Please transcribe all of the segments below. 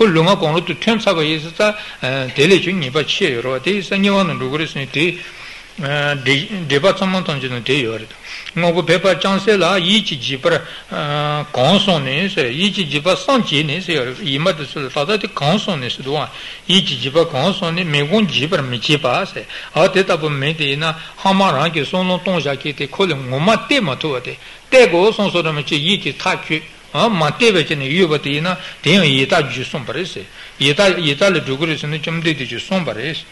lunga con tu temsa va esita delle giugni va ci ero te sanyono rugresni te deba samanton jeno te ero no go pepa chance la ichi jipra consone se ichi jipa sanchi ne se ima de sul fada te consone se do ichi jipa consone megon jipra mi ci pa se a te ta me te na hamara ke sono tonja ke te khol ngoma te matote te go sonso me ci ichi takyu ma teve che ne yubatina teo yeta ju sombarese yeta le dugure sene chumde de ju sombares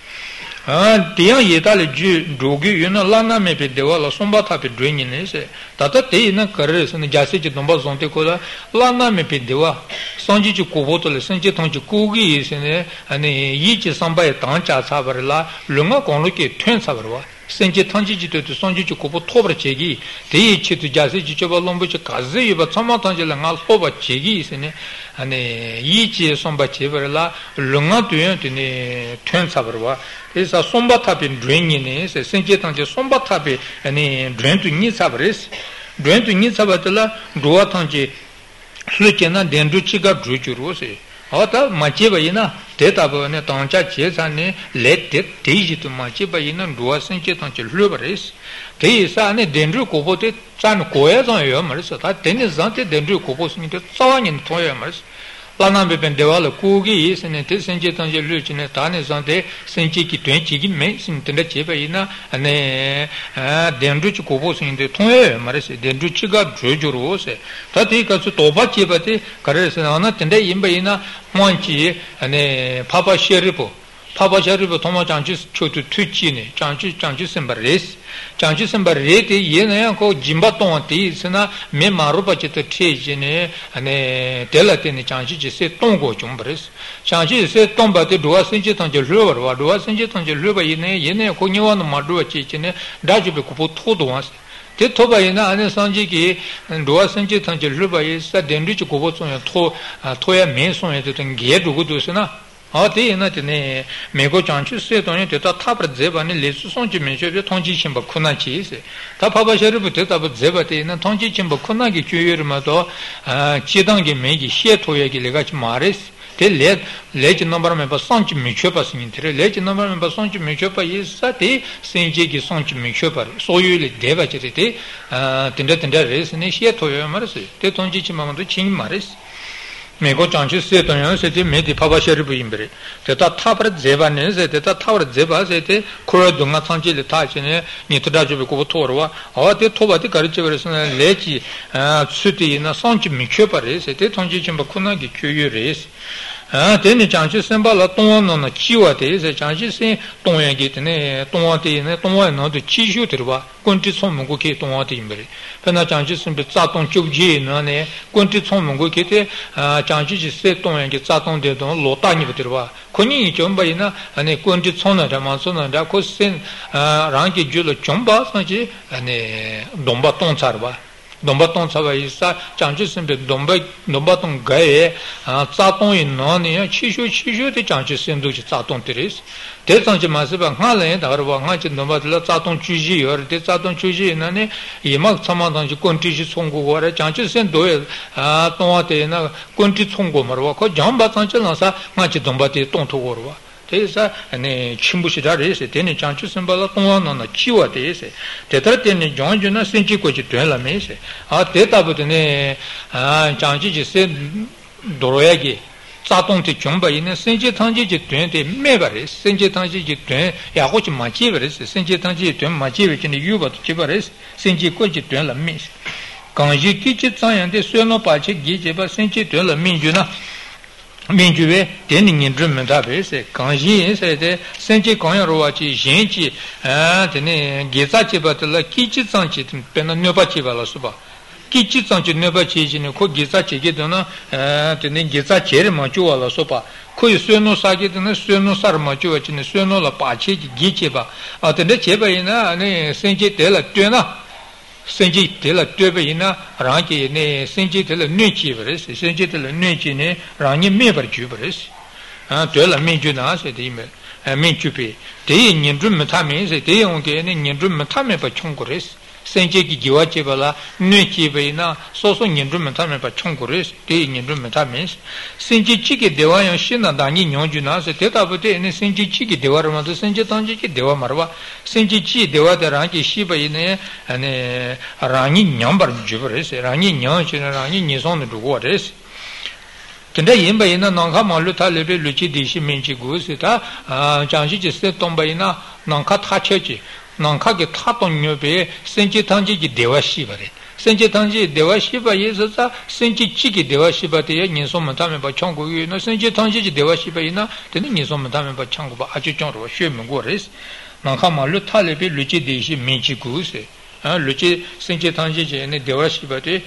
ah teo yeta le ju dogu yuna lana me pe devala sombata pe dringine se tata te na karre sene jase che domba zonte kola lana me pe dewa sonji ju koboto le senje tonji kogi sene ane yi che sambae tancha sabarla lunga konlo ke twen sabarwa senje tanji jito sonji ju kobo tobra chegi te che tu jase ji choba lombo che kaze yuba tsama tanji la ngal hoba chegi sene ane yi che somba chebarla lunga tuyen tene twen sabarwa esa somba tapin drengi ne se senje tanji somba tapi ane drentu ni sabres drentu ni sabatla doa tanji slukena dendru chiga druchuru se ata machi bayina teta bone toncha chesane let teji to machi bayina duasen che tonche lubres teisa ne dendru kobote chan koezon yomres ta tenizante dendru kobosni te tsawanin toyomres lanambe ben devala kugi isne te senje tonche luchine tane zante senje ki tenchi gi men sintende che bayina ne dendru chi kobosni te toyomres dendru chi ga drojuro se ta te ka su toba che bate karesna na tende imbayina monchi ane papa sheripo tomo chanchi chotu tuchine chanchi sembares chanchi sembarete yena ko jimba tonti sna me marupa cheta thejine ane telatene chanchi se tongo chumbres chanchi se tombate doa sinje tonje lyobarwa doa sinje tonje lyoba yena ko nyawan madwa chechine dajube kupo thodo te toba ina ane sanje ki doa sanje tanje luba isa denri chi gobo tsonye toya men sonye te ten gye dugu dosina a te ina tene mego chanchu se tonye te ta tapra dzeba ne lesu sonje menche te tonji chimba kuna chi isi ta papa sharibu te taba dzeba te ina tonji chimba kuna ki kyo yorima to chidangi megi she toya ki lega chi maresi te leci nambar meba sanchi michopa sinitere leci nambar meba sanchi michopa yesa te senje ki sanchi michopa soyu ile deva chete te tenda resne she toyo marse te tonji chi mamando ching mares mego chanchi se toyo se te medi papa sheribu imbre te ta tapra deva ne se te ta tawra deva se te kura dunga sanchi le ta chine ni tada jobe ko torwa a te toba te gari chevresne leci suti na sanchi michopa se te tonji chi bakuna ki kyoyu res teni chanchi senpa la tongwa nana chiwa te se chanchi sen tongwa ki tene tongwa te ne tongwa nana chi shu terwa kunti tson mungu ke tongwa te imbere pena chanchi senpa tsa tong chub je nane kunti tson mungu ke te chanchi chi se tongwa ki tsa tong de don lo ta nipa terwa kuni chomba ina kunti tson nara manso nara ko sen rangi julo chomba sanchi domba tong tsarwa dombaton savayisa chanchi simbe dombaton gaye tsaton in nani chishu de chanchi simdu chi tsaton teres te sanchi masiba ngale darwa ngachi dombatla tsaton chuji yor de tsaton chuji nani yemak samadan chi konti chi songu gore chanchi sen doye tonate na konti songu marwa ko jamba sanchi nasa ngachi dombate tonto gorwa tesa ane chimbushi dare se teni chanchu simbala tongwa nana chiwa te se tetra teni jonju na senchi kochi tuenla me se a teta bu teni chanchi ji se doroya ki tsatung te chomba ina senchi tangji ji tuen te me bare senchi tangji ji tuen yako chi machi bare se senchi tangji ji tuen machi ve chini yuba tu chi bare se senchi kochi tuenla me se kanji ki chi tsanyante sueno pachi gi jeba senchi tuenla minju na minjuwe teni ngindru mendabhe se kanji se te senche kanya rowa chi yin chi teni geza chi batala ki chi tsan chi pena nyoba chi bala suba Kichi sanchi neba chechi ne ko gisa cheke dana tene gisa chere machuwa la sopa. Koi sueno sake dana sueno sar machuwa chene sueno la pache ki gicheba. Tene cheba ina senji tela tueba ina rangi ne senji tela nunchi varesi. Senji tela nunchi ne rangi mebar ju varesi. Tuela menju naa se te ime. Menchupi. Teye nyendru metame se teye onke ne nyendru metame pa chongo resi. Senche ki giwa cheba la, nue cheba ina, soso nyendru mentame pa chongo res, te nyendru mentame es. Senche chiki dewa yon shina dangi nyonju na se, te tabu te ene senche chiki dewa rama to, senche tangi ki dewa marwa. Senche chi dewa de rangi shiba ina, rangi nyambar juba res, rangi nyam shina, rangi nyesong dhugwa res. Tenda yinba ina, nangka malu ta lebe luchi deshi menchi gu se ta, janshi jiste tomba ina, nangka tache chi. Nankaki tatong nyobe senchi tangji ki dewa shiba re. Senchi tangji dewa shiba ye zaza senchi chi ki dewa shiba te ye nyinso mantame pa changu yu na senchi tangji ki dewa shiba ye na teni nyinso mantame pa changu pa achi changro wa shue mungu res. Nanka ma lu talepe luchi deshi menchi gu se. Luchi senchi tangji ki dewa shiba te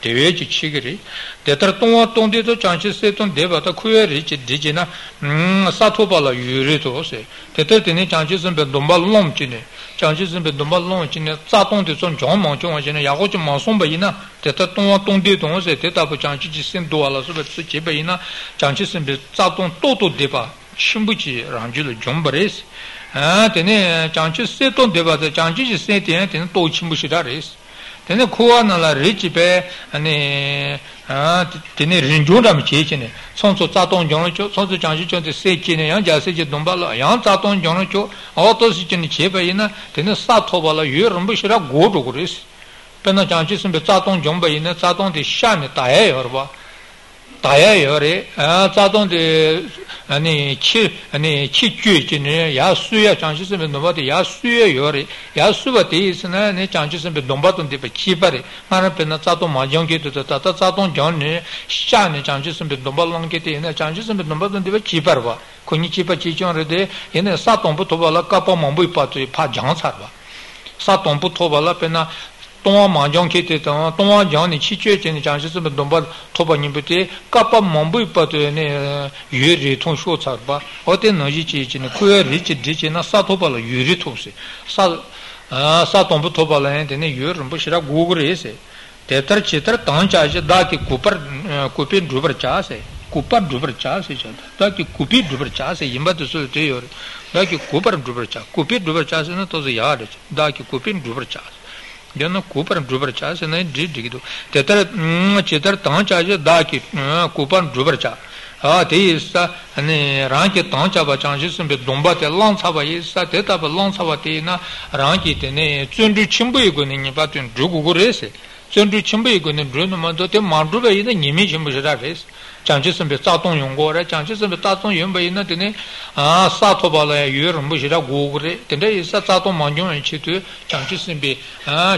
dewe chi chigi re. Detar tongwa tongde to chanchi se tong deba ta kuya re chi deji na sato pala yu re to se. Tetar tene chanchi senpe domba lom chi ne. Chanchi senpe domba lom chi ne. Tsa tong te son jong mang chong chi ne. Yago chi mang song bayi na. Tetar tongwa tongde tong se. Tetar po chanchi chi sen doa la sobe tsu che bayi na. Chanchi senpe tsa tong toto deba. Shimbu chi rangi lo jong bari se. Tene chanchi se tong deba se. Chanchi chi sen tene tene to chimbu shida re se. Tene kuwa nala re chi pe. Tene rinjong rami che chi ne. Sonso tsaton jong cho, sonso chanchi chonte se chi ne, yang jia se chi domba la, yang tsaton jong cho, auto si chi ne cheba ina, tene sato ba la, yu rumbu shira go do kuris. Pena chanchi simbe tsaton jong ba ina, tsaton de sha ne taya yor ba. Taya yor e, tsaton de chi ju chi ne, ya suya chanchi simbe domba de, ya suya yor e, ya suba de isi na, chanchi simbe domba ton de pa chi pare. Mara pena tsaton ma jong ke to, tata tsaton jong ne, sha ne chanchi simbe domba long ke te, chanchi simbe domba ton de pa chi pare ba. Kuni chi pa chi chong re de, sa tongpo toba la, kapa mambu i pa to, pa jang sar ba. Sa tongpo toba la pena, tongwa ma jong ke te, tongwa jong ne, chi chue che ne, chanchi simbe domba toba nyingpo te, kapa mambu i pa to, yu re tong sho sar ba. Ote no ji chi chi ne, kuya re chi di chi na, sa toba la yu re tong se. Sa tongpo toba la ne, yu rinpo shira gu gu re se. Tetar chetar tang chashi daki kupi dhrubar chasi, kupar dhrubar chasi chata, daki kupi dhrubar chasi, yinba tusul te yore, daki kupar dhrubar chasi, kupi dhrubar chasi na tozo yaade, daki kupi dhrubar chasi, jana kupar dhrubar chasi na dhri dhigido, tetar chetar tang chashi daki kupar dhrubar chasi, te yisa rangi tang chaba chanshi simbe dhomba te lang chaba yisa, te taba lang chaba te na rangi te ne tsundru chimbu yigo ne nipa tun dhrugu gu re se, tsundru chimbu yigo ne dhrugu mando te mandru bayi na nimi chimbu shira res chanchi simbe tsatung yungo re, chanchi simbe tsatung yung bayi na tene sato bala yu rumbu shira gu gu re tene yisa tsatung mangyong yin chi tu chanchi simbe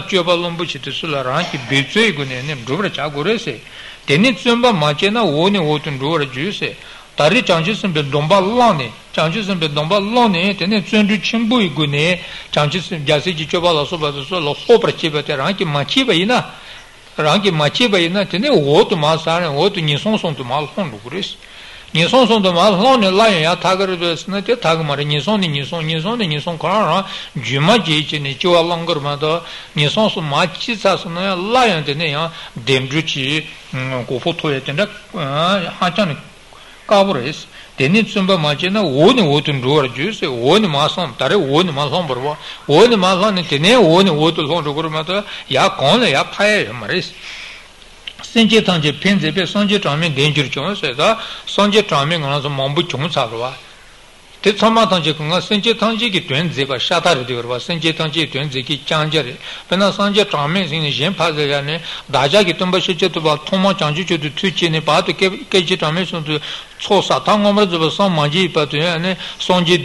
chioba lumbu chi tu sula rangi bezu yigo ne dhrugu cha gu re se tene tsumba mache na wo ne wo tun dhrugu ju se tari chanchi simbe dhomba la ne chanchi simbe dhomba la ne tene tsundru chimbu yigo ne chanchi simbe jasi ji chioba la soba tu sula hopra cheba te rangi machi bayi na rangi machi bayi na tene otu maa sari otu nisong song tu maa lhong lukuris nisong song tu maa lhong ne layan ya thakar dvesi na te thakamara nisong karan rang juma jechi ne jiwa langar maa da nisong song maa chi sasa na ya layan tene ya demdru chi gopo toya tene hachani kaburis tene tsumba maa chi na oni otun ruwa ju se oni maa song tari oni maa song barwa oni maa song ne tene oni otu song rukur maa da ya kaon la ya paya ya maris senje tangje penzebe sanje tramin denjir chon se da sanje tramin gana so mambu chon sarwa te tsama tangje kunga senje tangje ki tuen zeba shatar de barwa senje tangje tuen ze ki chanjare pena sanje tramin sing jen phase ya ne daja ki tumba sheche to ba thoma chanju che tu tuche ne ba to ke je tramin so to so sa ta ngomra zo so manji pa to ne sanje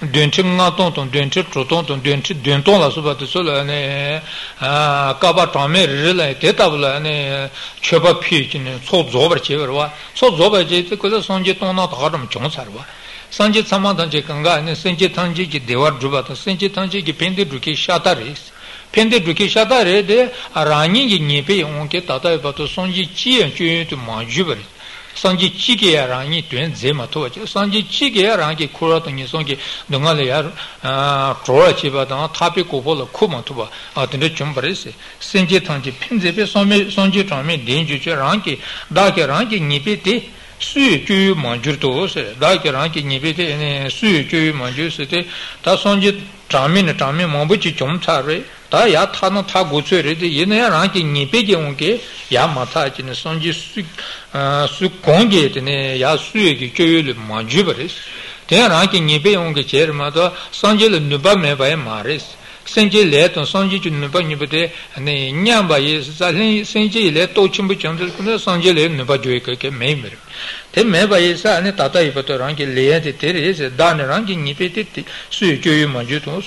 dentin nga ton dentin troton ton dentin denton la so ba to so ne ka ba tramin re la te ta la ne cheba phi ki ne so zobar che barwa so zobar je te ko sanje ton na tharam chong sarwa sanji tsamadanje kanga, sanji tangji ki dewa dhruva, sanji tangji ki pendi dhruki shata res. pende duke shatare de rangi gi nipe onke tata bato sonji chi chu tu majibare sonji chi ke rangi tuen zema to sonji chi ke rangi khura to ni sonji dongale yar tro chi ba da tapi ko bol ko ma to ba atende chumbare se senje thanji pende be sonji tame denju che rangi da ke rangi nipe te su chu manjur to se da ke rangi nipe te ne su chu manjur se te ta sonji Tamina Tami Mambuchi Chum Tare, Taya Tano Taguzere, Yena Ranki Nipegi Unke, Yamatachin, Sonji Sukongi, Yasu, Kyul, Majubaris, Ten Ranki Nipe Unke Chermata, Sanjil Nuba Meba Maris, Senji Let, Sanji Nuba Nibute, and Nyamba is Senji Let, Tochimbuchum, Sanjil Nuba Juke, Member. Ten Meba is an Tataipato Ranki Leati Teres, Dan Ranki Nipeti, Sui Kyu Majuto,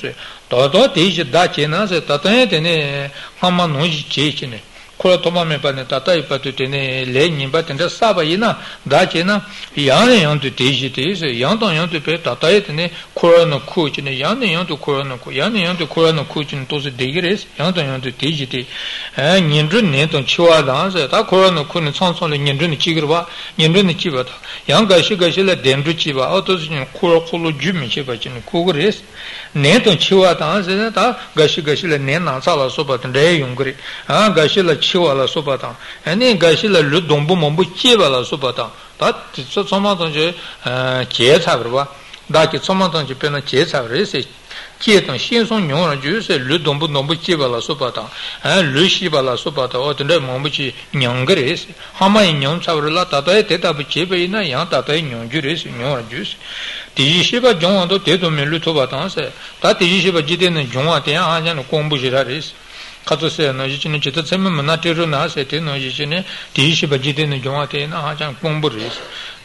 Toto Tish Dachina, Tatane, Hamanoji Chichine, Kuratoma Pan Tataipatutene, Lenin, but in the Sabayina, Dachina, Yanayan to Tijitis, Yantayan to Pet Tataitane, Kurano Kuchin, Yanayan to Kurano, Yanayan to Kurano Kuchin to the degrees, Yantayan to Tijiti, and Yendrin Neton Chua Danza, Takurano Kun Sanson, Yendrin Chigriva, Yendrin Chivata, Yanga Shigashila Dendrichiva, Autos in Kurakulu Jimishivachin, Kugris, Neton Chua Danza, Gashigashila Nena Sala Sobat and Rayungri, Gashila Chivala Sobata, and then Gashila Ludombu Mambu Chivala Sobata. That is so much on Chesavra, that is so much on Japan Chesavres, Chetan, Shinson, Yona Juice, Ludombu Nombuchivala Sobata, and Lushivala Sobata, or the Mambuchi, Yangres, Hama in Yon Savrila, Tata, Teta, Chiba, Yan, Tata, Yon Juris, Yona Juice. Tishiba John to Tetum Lutobatans, that Tishiba Jitin and John Tian and Combu Giraris. Katose no jichin chitatsem manatiru na sete no jichin tishiba jiten jomate na hajan komburis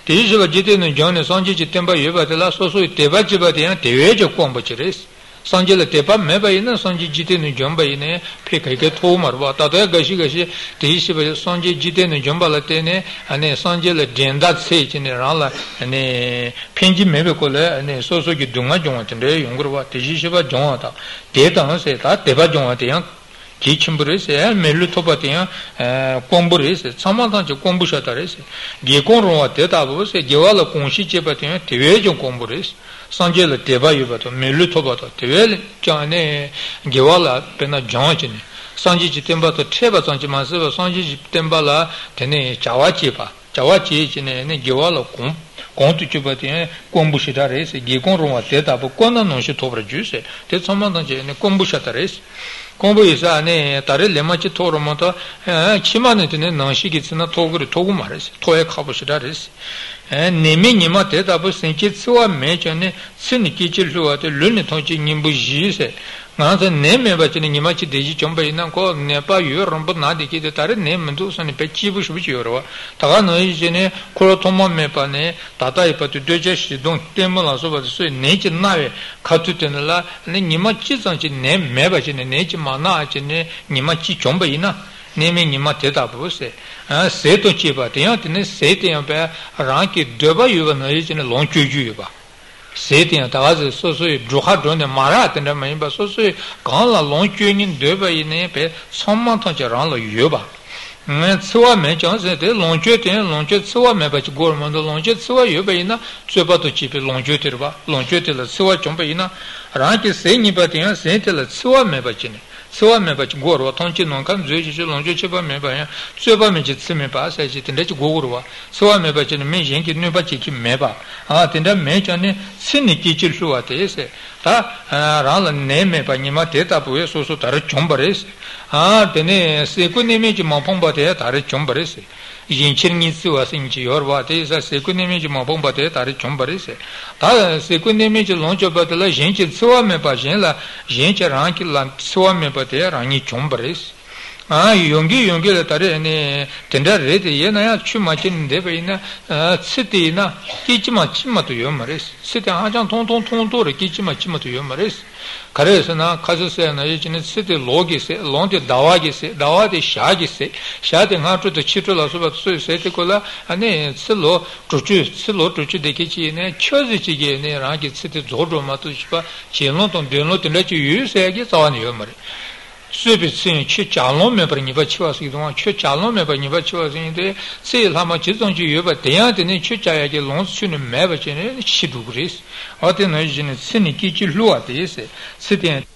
tishiba jiten jone sonji jitemba yebatela sosu teba jibate teveje komburis sanjele teba mebaina sonji jiten jombaine pekeke thomarwa tade gashi gashi tishiba sonji jiten jombalate ne ane sanjele dendat sechine rala ane penji mebekole ane sosu ki dunga jomate yungurwa tishiba jonata teta se ta teba jomate Chimbres, Melutopatian, Comburis, Samantha Combusataris, Gecon Tetabos, Givala Conchipatian, Tevejon Comburis, Sangela Tevaibato, Melutobato, Tevel, Jane, Givala, Pena Johnson, Sanji Tembato, Teva Sanjimasa, Sanji Tembala, Tene, Chawachipa, Chawachi, Givala Cum. Conto ci batte combushitare se gecon romateta quando non si topra giuse te somando ne combushitare combo isa ne tare le machi toromoto chimane ne non si gitsna togru togumare toye kabushitare ne minima te da senki sua mechane siniki chiluate lunne tonji nimbujise nada ne me bacine nimachi deji chombaina ko ne pa yorombo nadi ki de tare ne mento sane pechibu shubiyorwa taga no jene korotoma me pa ne Tata ipatu doje shi don temola soba su nechi nave katutenla ne nimachi sanchi ne mebachi ne nechi mana chi ne nimachi chomba ina ne me nimate da bose se to chi ba te ne se te ba ranki deba yuva ne chi ne lonchu yuva se te ta az so so droha don mara te ne me ba so so kan la lonchu ni deba ine pe somma ta ran la yuva Sua me chance de longe sua me baci gormando longe sua yubeina, subato cipe longe terba, longe tela sua chombeina, ranke se ni batia sentela sua me bacine, sua me baci gorwa, tonci non can zuici longe cipa me baia, suba me jitsi me passa, jitendeci gorwa, sua me bacine me jenki ne baci ki meba, tenda me chane siniki cil suate se, ta rala ne me panima teta pue soso tare chombares. Tene sekunimiji mapomba te tare chombarese. Jinchirnitsi wasinchi yorvate sa sekunimiji mapomba te tare chombarese. Ta sekunimiji loncho batela gente sua me pagela, gente ranki la sua me bate rangi chombarese. Yongi le tare ne tenda rete yena ya chumachin debeina citina kichima chimatu yomares. Citin hajan tontor kichima chimatu yomares. Karesana, Kazasana, Ejin City Logis, Lonti Dawagis, Dawati Shagis, Shading Hunter to Chitula Subseticola, and then Silo Truchi de Kichine, Chosichi, Rangit City Zodro Matushpa, Chilon, do not let you use Agis on Yomari. Sripizzini ciccialon me prengi faceva signor, ciccialon me prengi faceva signor, se la macizon ci io batteante ne cicciaia che l'onzione me faceva ne ci dugris, o te noi gene sini chi ci luate se, se te